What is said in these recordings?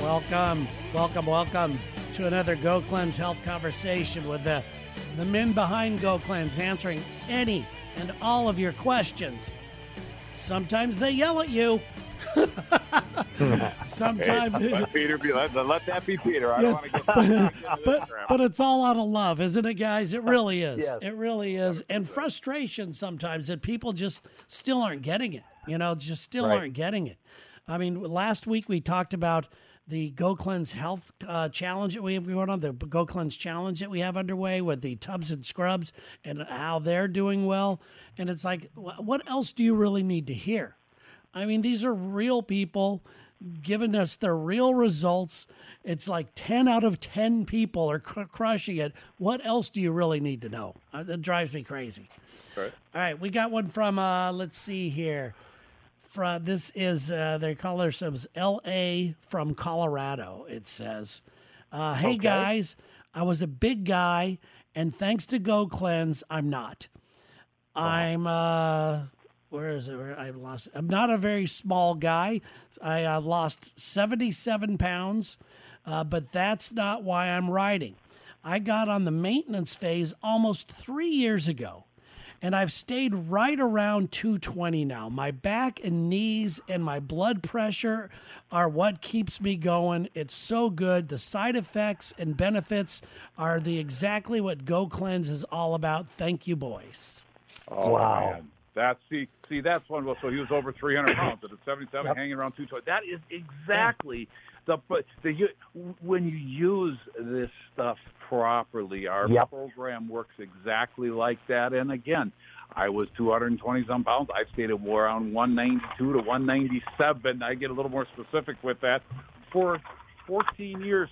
Welcome to another Go Cleanse Health Conversation with the men behind Go Cleanse, answering any and all of your questions. Sometimes they yell at you. Sometimes hey, let that be Peter. I don't want to get but it's all out of love, isn't it, guys? It really is. Yes. It really is. And frustration sometimes that people just still aren't getting it. Aren't getting it. I mean, last week we talked about the Go Cleanse Health Challenge that we have going on, the Go Cleanse Challenge that we have underway with the Tubs and Scrubs and how they're doing well. And it's like, what else do you really need to hear? I mean, these are real people giving us their real results. It's like 10 out of 10 people are crushing it. What else do you really need to know? That drives me crazy. Right. All right, we got one from, let's see here. This is, they call themselves L.A. from Colorado, it says. Hey, guys, I was a big guy, and thanks to Go Cleanse, I'm not. Wow. I'm not a very small guy. I lost 77 pounds, but that's not why I'm riding. I got on the maintenance phase almost 3 years ago. And I've stayed right around 220 now. My back and knees and my blood pressure are what keeps me going. It's so good. The side effects and benefits are exactly what Go Cleanse is all about. Thank you, boys. Oh, wow. Man. That's one. So he was over 300 pounds at 77, yep. Hanging around 220. That is exactly the when you use this stuff properly, our program works exactly like that. And again, I was 220 some pounds. I've stayed at around 192 to 197. I get a little more specific with that for 15 years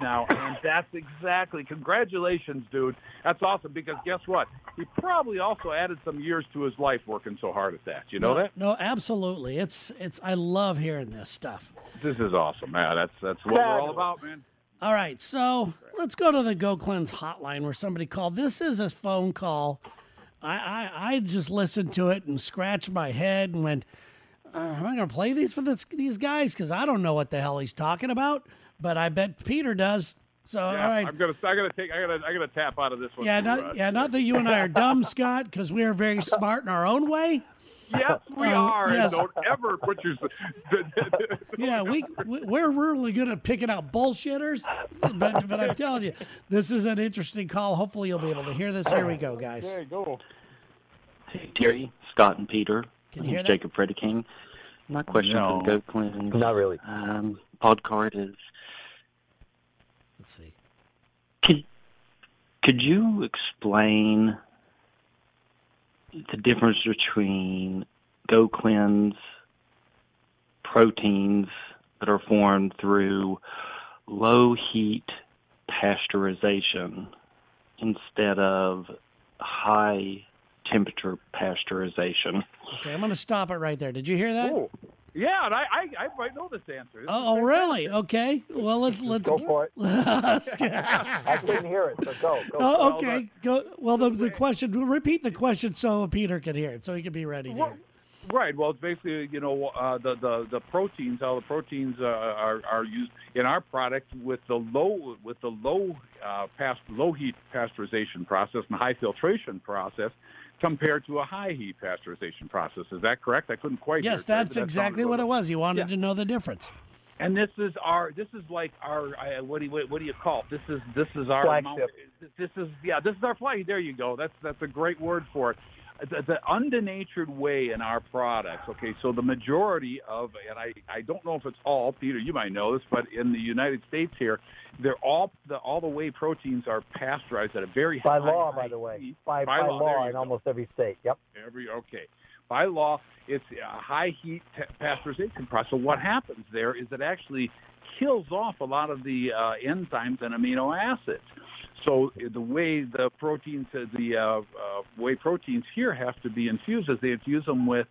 now, and that's exactly. Congratulations, dude. That's awesome, because guess what? He probably also added some years to his life working so hard at that. You know that? No, absolutely. It's I love hearing this stuff. This is awesome, man. That's what we're all about, man. All right, so let's go to the Go Cleanse hotline where somebody called. This is a phone call. I just listened to it and scratched my head and went, am I going to play these for these guys? Because I don't know what the hell he's talking about, but I bet Peter does. So all right, I gotta tap out of this one. Yeah, not that you and I are dumb, Scott, because we are very smart in our own way. Yes, we are. Yes. Don't ever put your. Yeah, we're really good at picking out bullshitters, but I'm telling you, this is an interesting call. Hopefully, you'll be able to hear this. Here we go, guys. Okay, go. Hey, Terry, Scott, and Peter. Can you hear that? Jacob Freddie King. My question for Go Cleanse. Not really. PodCard is. Let's see. Could you explain the difference between Go Cleanse proteins that are formed through low heat pasteurization instead of high temperature pasteurization? Okay, I'm going to stop it right there. Did you hear that? Ooh. Yeah, and I might know this answer. Oh, really? Okay. Well, let's go for it. I couldn't hear it, so go. Oh, okay. Go. Well, the question. Repeat the question so Peter can hear it, so he can be ready. Well, right. Well, it's basically the proteins. How the proteins are used in our product with the low heat pasteurization process and high filtration process, compared to a high heat pasteurization process. Is that correct? I couldn't quite. Yes, that's exactly what it was. You wanted to know the difference. And this is like our what do you call it? This is our flagship. This is our flag. There you go. That's a great word for it. The undenatured way in our products. Okay, so the majority of, and I don't know if it's all, Peter, you might know this, but in the United States here, they're all the whey proteins are pasteurized at a very high. By law, by the way. By law in almost every state. Yep. Okay. By law, it's a high heat pasteurization process. So what happens there is it actually kills off a lot of the enzymes and amino acids. So the way the proteins, whey proteins here have to be infused is they infuse them with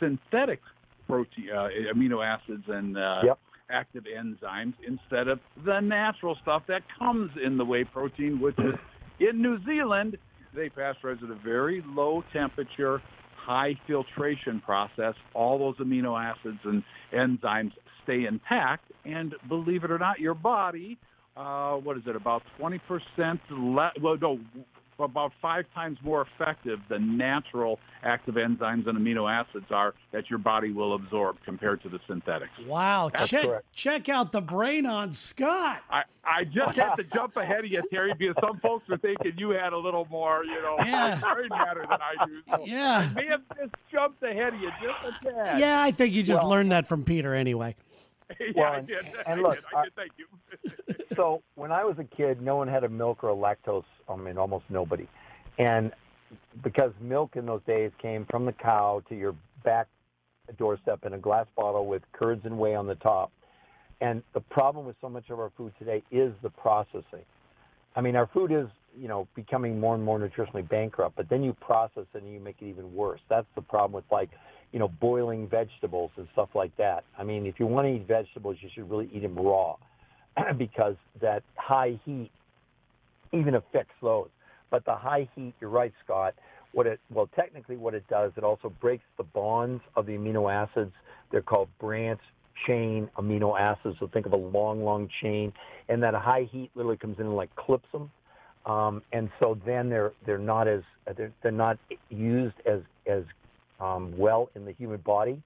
synthetic protein, amino acids and active enzymes instead of the natural stuff that comes in the whey protein, which is in New Zealand, they pasteurize at a very low temperature, high filtration process, all those amino acids and enzymes stay intact. And believe it or not, your body, about 20% less, about 5 times more effective than natural active enzymes and amino acids are that your body will absorb compared to the synthetics. Wow. Check out the brain on Scott. I just had to jump ahead of you, Terry, because some folks were thinking you had a little more, brain matter than I do. So yeah. I may have just jumped ahead of you just a tad. Yeah, I think you just learned that from Peter anyway. Yeah, I did. Thank you. So when I was a kid, no one had a milk or a lactose. I mean, almost nobody. And because milk in those days came from the cow to your back doorstep in a glass bottle with curds and whey on the top. And the problem with so much of our food today is the processing. I mean, our food is, becoming more and more nutritionally bankrupt, but then you process and you make it even worse. That's the problem with boiling vegetables and stuff like that. I mean, if you want to eat vegetables, you should really eat them raw because that high heat even affects those. But the high heat, you're right, Scott, technically what it does, it also breaks the bonds of the amino acids. They're called branch-chain amino acids. So think of a long, long chain. And that high heat literally comes in and clips them. And so then they're not used as well in the human body.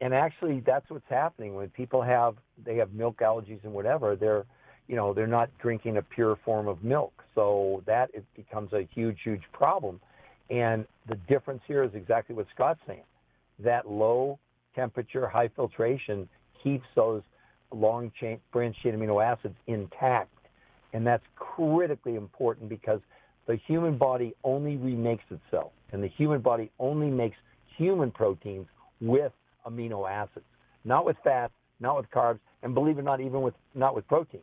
And actually that's what's happening when people have milk allergies and whatever, they're not drinking a pure form of milk. So that it becomes a huge, huge problem. And the difference here is exactly what Scott's saying. That low temperature, high filtration keeps those long chain, branch chain amino acids intact. And that's critically important because the human body only remakes itself. And the human body only makes human proteins with amino acids, not with fats, not with carbs, and believe it or not, not with protein.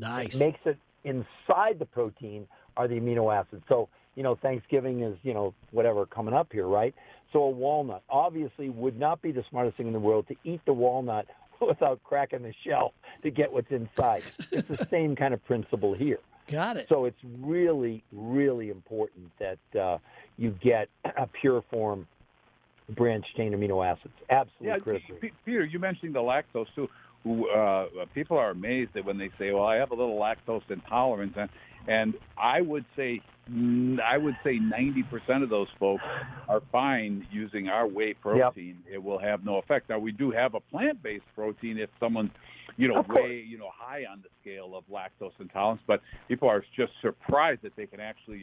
Nice. It makes it inside the protein are the amino acids. So, Thanksgiving is, coming up here, right? So a walnut obviously would not be the smartest thing in the world to eat the walnut without cracking the shell to get what's inside. It's the same kind of principle here. Got it. So it's really, really important that you get a pure form branch chain amino acids. Absolutely critical. Peter, you mentioned the lactose too. People are amazed that when they say, "Well, I have a little lactose intolerance," and I would say 90% of those folks are fine using our whey protein. Yep. It will have no effect. Now, we do have a plant-based protein if someone's, high on the scale of lactose intolerance, but people are just surprised that they can actually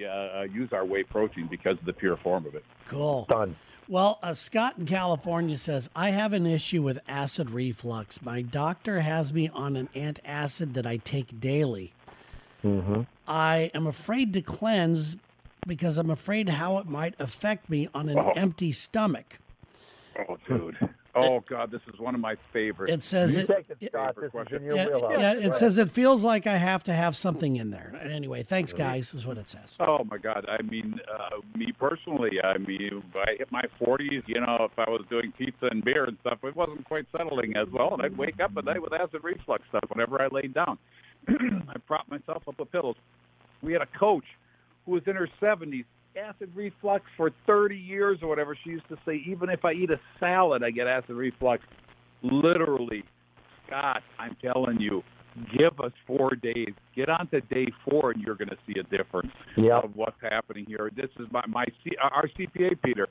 use our whey protein because of the pure form of it. Cool. Done. Well, Scott in California says, I have an issue with acid reflux. My doctor has me on an antacid that I take daily. Mm-hmm. I am afraid to cleanse because I'm afraid how it might affect me on an empty stomach. Oh, dude. Oh, God, this is one of my favorites. It says it feels like I have to have something in there. Anyway, thanks, guys, is what it says. Oh, my God. I mean, me personally, I hit my 40s, if I was doing pizza and beer and stuff, it wasn't quite settling as well, and I'd wake up at night with acid reflux stuff whenever I laid down. I propped myself up with pillows. We had a coach who was in her 70s. Acid reflux for 30 years or whatever. She used to say, even if I eat a salad, I get acid reflux. Literally, Scott, I'm telling you, give us 4 days. Get on to day 4, and you're going to see a difference of what's happening here. This is our CPA, Peter,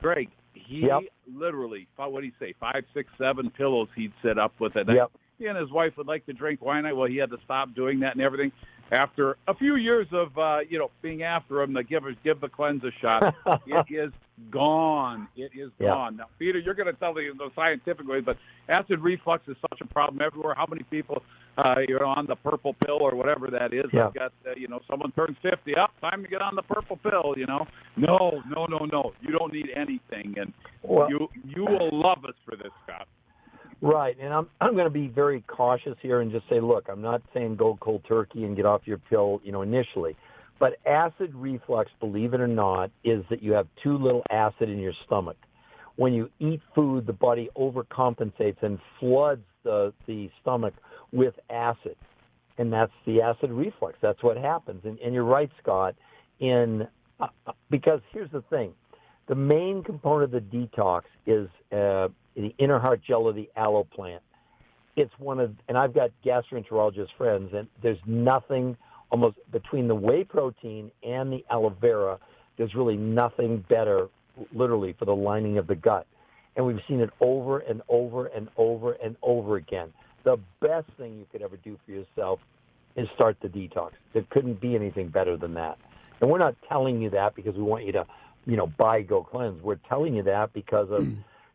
Greg. He literally, what did he say, 5, 6, 7 pillows he'd sit up with at night. Yep. He and his wife would like to drink wine. Well, he had to stop doing that and everything. After a few years of, being after him, give the cleanse a shot. It is gone. It is gone. Now, Peter, you're going to tell the scientific way, but acid reflux is such a problem everywhere. How many people, on the purple pill or whatever that is? Yeah. I've got, someone turns 50. Up, time to get on the purple pill, No. You don't need anything. And you will love us for this, Scott. Right, and I'm going to be very cautious here and just say, look, I'm not saying go cold turkey and get off your pill, initially. But acid reflux, believe it or not, is that you have too little acid in your stomach. When you eat food, the body overcompensates and floods the stomach with acid, and that's the acid reflux. That's what happens. And you're right, Scott, because here's the thing. The main component of the detox is the inner heart gel of the aloe plant. It's one of, and I've got gastroenterologist friends, and there's nothing almost between the whey protein and the aloe vera, there's really nothing better literally for the lining of the gut. And we've seen it over and over and over and over again. The best thing you could ever do for yourself is start the detox. There couldn't be anything better than that. And we're not telling you that because we want you to, you know, buy Go Cleanse. We're telling you that because of,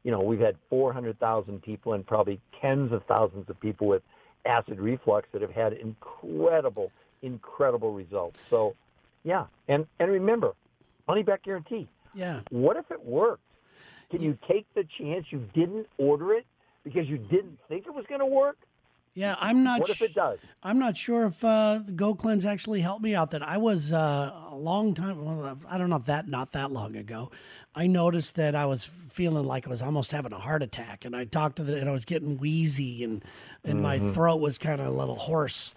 you know, we've had 400,000 people and probably tens of thousands of people with acid reflux that have had incredible, incredible results. So, yeah. And remember, money back guarantee. Yeah. What if it worked? Can you take the chance you didn't order it because you didn't think it was going to work? Yeah, I'm not. What if it does? I'm not sure if the Go Cleanse actually helped me out. Then I was a long time. Well, I don't know if that not that long ago. I noticed that I was feeling like I was almost having a heart attack, and I talked to and I was getting wheezy, and my throat was kind of a little hoarse.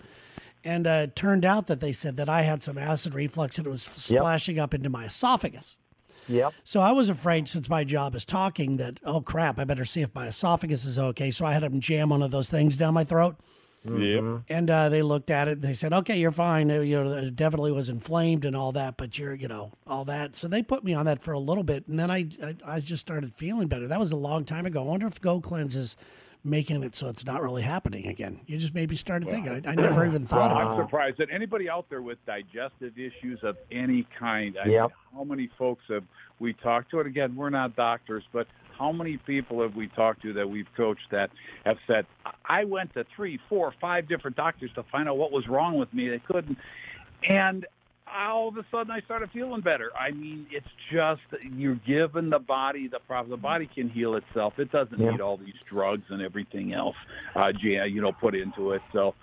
And it turned out that they said that I had some acid reflux, and it was splashing up into my esophagus. Yep. So I was afraid, since my job is talking, that, oh, crap, I better see if my esophagus is okay. So I had them jam one of those things down my throat. Yep. And they looked at it and they said, okay, you're fine. You know, it definitely was inflamed and all that, but you're, you know, all that. So they put me on that for a little bit, and then I just started feeling better. That was a long time ago. I wonder if Go Cleanse is making it so it's not really happening again. You just maybe started thinking. I never even thought about it. I'm surprised that anybody out there with digestive issues of any kind, I mean, how many folks have we talked to? And again, we're not doctors, but how many people have we talked to that we've coached that have said, I went to 3, 4, 5 different doctors to find out what was wrong with me. They couldn't. And all of a sudden I started feeling better. I mean, it's just you're giving the body the problem. The body can heal itself. It doesn't need all these drugs and everything else, put into it. So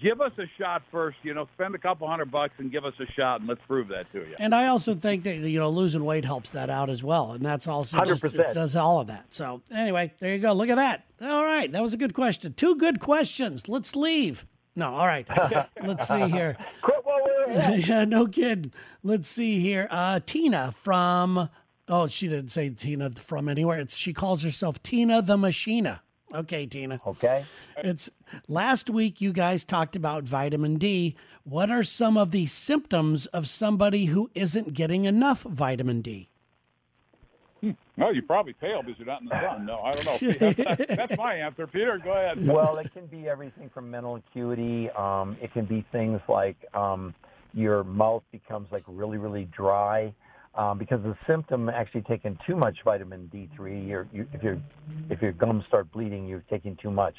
give us a shot first, you know, spend a couple $100 and give us a shot, and let's prove that to you. And I also think that, you know, losing weight helps that out as well. And that's also 100%. Just, it does all of that. So anyway, there you go. Look at that. All right. That was a good question. 2 good questions. Let's leave. No, all right. Let's see here. Quit while we're ahead. Yeah, no kidding. Let's see here. Tina from, oh, she didn't say Tina from anywhere. She calls herself Tina the Machina. Okay, Tina. Okay. It's last week you guys talked about vitamin D. What are some of the symptoms of somebody who isn't getting enough vitamin D? Well, you're probably pale because you're not in the sun. No, I don't know. That's my answer. Peter, go ahead. Well, it can be everything from mental acuity. It can be things like your mouth becomes like really, really dry because the symptom actually taking too much vitamin D3. If your gums start bleeding, you're taking too much.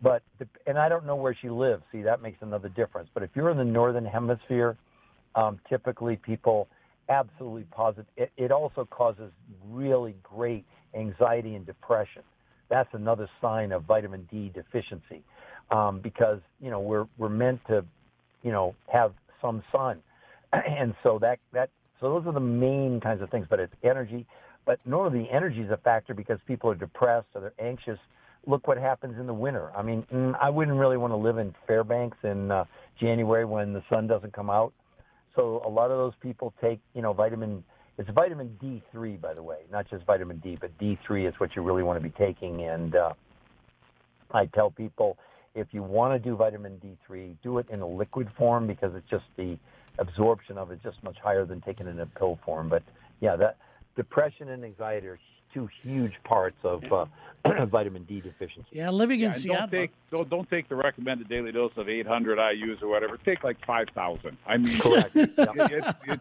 But and I don't know where she lives. See, that makes another difference. But if you're in the northern hemisphere, typically people. Absolutely positive. It also causes really great anxiety and depression. That's another sign of vitamin D deficiency, because you know we're meant to, you know, have some sun, and so so those are the main kinds of things. But it's energy, but normally the energy is a factor because people are depressed or they're anxious. Look what happens in the winter. I mean, I wouldn't really want to live in Fairbanks in January when the sun doesn't come out. So a lot of those people take, you know, it's vitamin D3, by the way, not just vitamin D, but D3 is what you really want to be taking. And I tell people, if you want to do vitamin D3, do it in a liquid form because it's just the absorption of it just much higher than taking it in a pill form. But, yeah, that depression and anxiety are two huge parts of vitamin D deficiency. Yeah, living in Seattle. Don't take the recommended daily dose of 800 IUs or whatever. Take like 5,000. I mean, correct. It's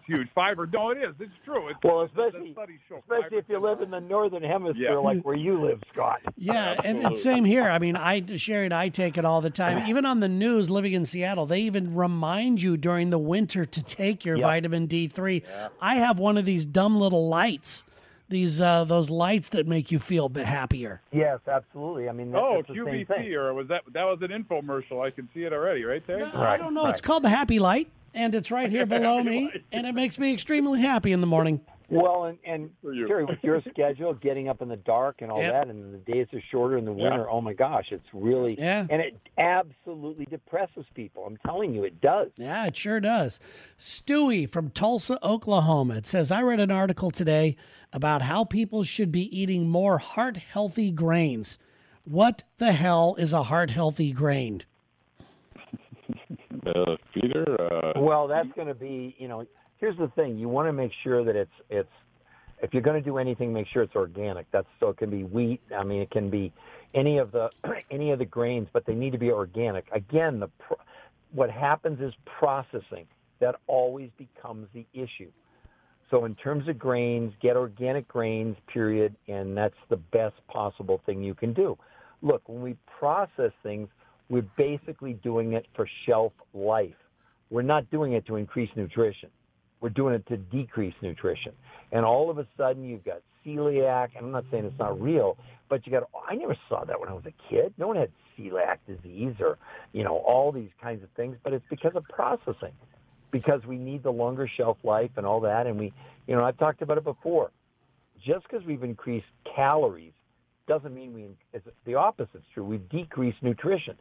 huge. No, it is. It's true. Especially if you live in the northern hemisphere like where you live, Scott. Yeah, and same here. I mean, Sherry and I take it all the time. Even on the news, living in Seattle, they even remind you during the winter to take your vitamin D3. Yeah. I have one of these dumb little lights. Those lights that make you feel happier. Yes, absolutely. I mean, it's the QVC, same thing. Or was that was an infomercial? I can see it already, right there. No, right, I don't know. Right. It's called the Happy Light, and it's right here below me, and it makes me extremely happy in the morning. Well, and Terry, with your schedule, getting up in the dark and all that, and the days are shorter in the winter, oh, my gosh, it's really, and it absolutely depresses people. I'm telling you, it does. Yeah, it sure does. Stewie from Tulsa, Oklahoma, it says, I read an article today about how people should be eating more heart-healthy grains. What the hell is a heart-healthy grain? Peter? Well, that's going to be, you know... Here's the thing: you want to make sure that it's if you're going to do anything, make sure it's organic. That's so it can be wheat. I mean, it can be any of the grains, but they need to be organic. Again, what happens is processing. That always becomes the issue. So in terms of grains, get organic grains, period, and that's the best possible thing you can do. Look, when we process things, we're basically doing it for shelf life. We're not doing it to increase nutrition. We're doing it to decrease nutrition. And all of a sudden, you've got celiac. And I'm not saying it's not real, but you got, I never saw that when I was a kid. No one had celiac disease or, you know, all these kinds of things. But it's because of processing, because we need the longer shelf life and all that. And we, you know, I've talked about it before. Just because we've increased calories doesn't mean it's the opposite's true. We've decreased nutrition.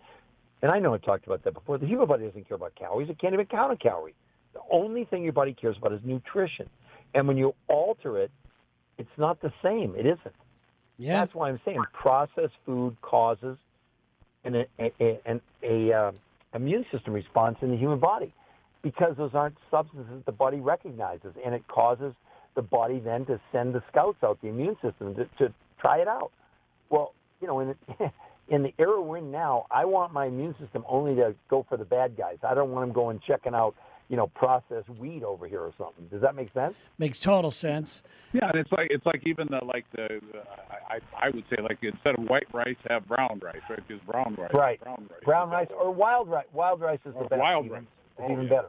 And I know I talked about that before. The human body doesn't care about calories. It can't even count a calorie. The only thing your body cares about is nutrition. And when you alter it, it's not the same. It isn't. Yeah. That's why I'm saying processed food causes an immune system response in the human body because those aren't substances the body recognizes, and it causes the body then to send the scouts out, the immune system, to try it out. Well, you know, in the era we're in now, I want my immune system only to go for the bad guys. I don't want them going checking out, you know, processed wheat over here or something. Does that make sense? Makes total sense. Yeah, and it's like even I would say like instead of white rice, have brown rice, right? Because brown rice or wild rice. Wild rice is the best. Wild rice is even better.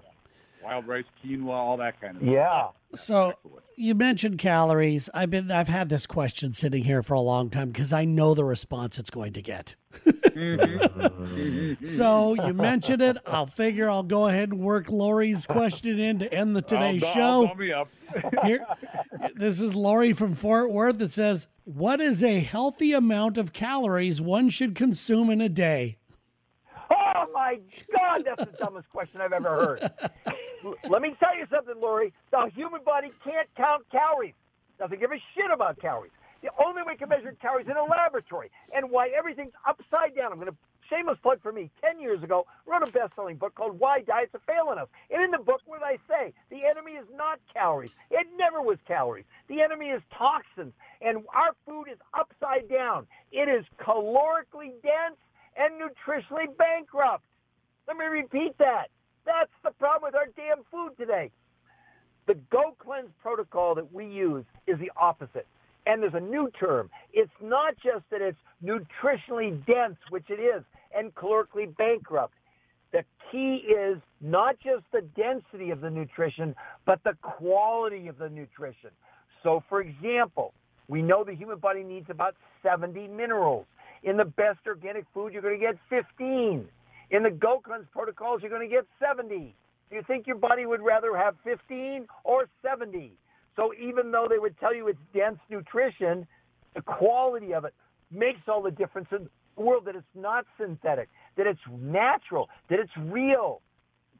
Wild rice, quinoa, all that kind of. Yeah. Stuff. So you mentioned calories. I've had this question sitting here for a long time because I know the response it's going to get. So you mentioned it. I'll go ahead and work Lori's question in to end the today's show. I'll me up. Here, this is Lori from Fort Worth that says, "What is a healthy amount of calories one should consume in a day?" Oh my God, that's the dumbest question I've ever heard. Let me tell you something, Lori. The human body can't count calories. Doesn't give a shit about calories. The only way we can measure calories in a laboratory, and why everything's upside down. I'm going to shameless plug for me. 10 years ago, wrote a best-selling book called "Why Diets Are Failing Us." And in the book, what did I say? The enemy is not calories. It never was calories. The enemy is toxins, and our food is upside down. It is calorically dense and nutritionally bankrupt. Let me repeat that. That's the problem with our damn food today. The Go Cleanse protocol that we use is the opposite. And there's a new term. It's not just that it's nutritionally dense, which it is, and calorically bankrupt. The key is not just the density of the nutrition, but the quality of the nutrition. So, for example, we know the human body needs about 70 minerals. In the best organic food, you're going to get 15. In the Go Cleanse protocols, you're going to get 70. Do you think your body would rather have 15 or 70? So even though they would tell you it's dense nutrition, the quality of it makes all the difference in the world, that it's not synthetic, that it's natural, that it's real.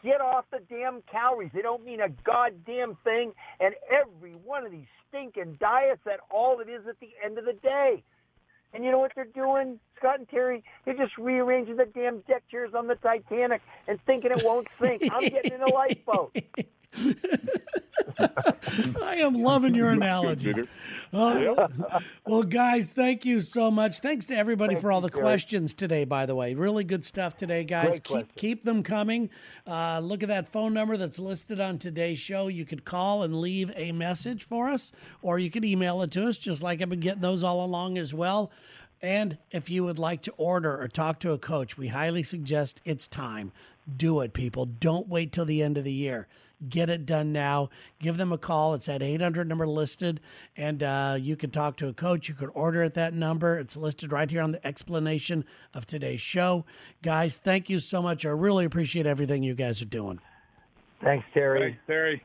Get off the damn calories. They don't mean a goddamn thing. And every one of these stinking diets, that all it is at the end of the day. And you know what they're doing, Scott and Terry? They're just rearranging the damn deck chairs on the Titanic and thinking it won't sink. I'm getting in a lifeboat. I am loving your analogies. Well, guys, thank you so much. Thanks to everybody for all the questions today, by the way. Really good stuff today, guys. Keep them coming. Look at that phone number that's listed on today's show. You could call and leave a message for us, or you could email it to us, just like I've been getting those all along as well. And if you would like to order or talk to a coach, we highly suggest It's Time. Do it, people. Don't wait till the end of the year. Get it done now. Give them a call. It's that 800 number listed, and you can talk to a coach. You could order at that number. It's listed right here on the explanation of today's show. Guys, thank you so much. I really appreciate everything you guys are doing. Thanks, Terry.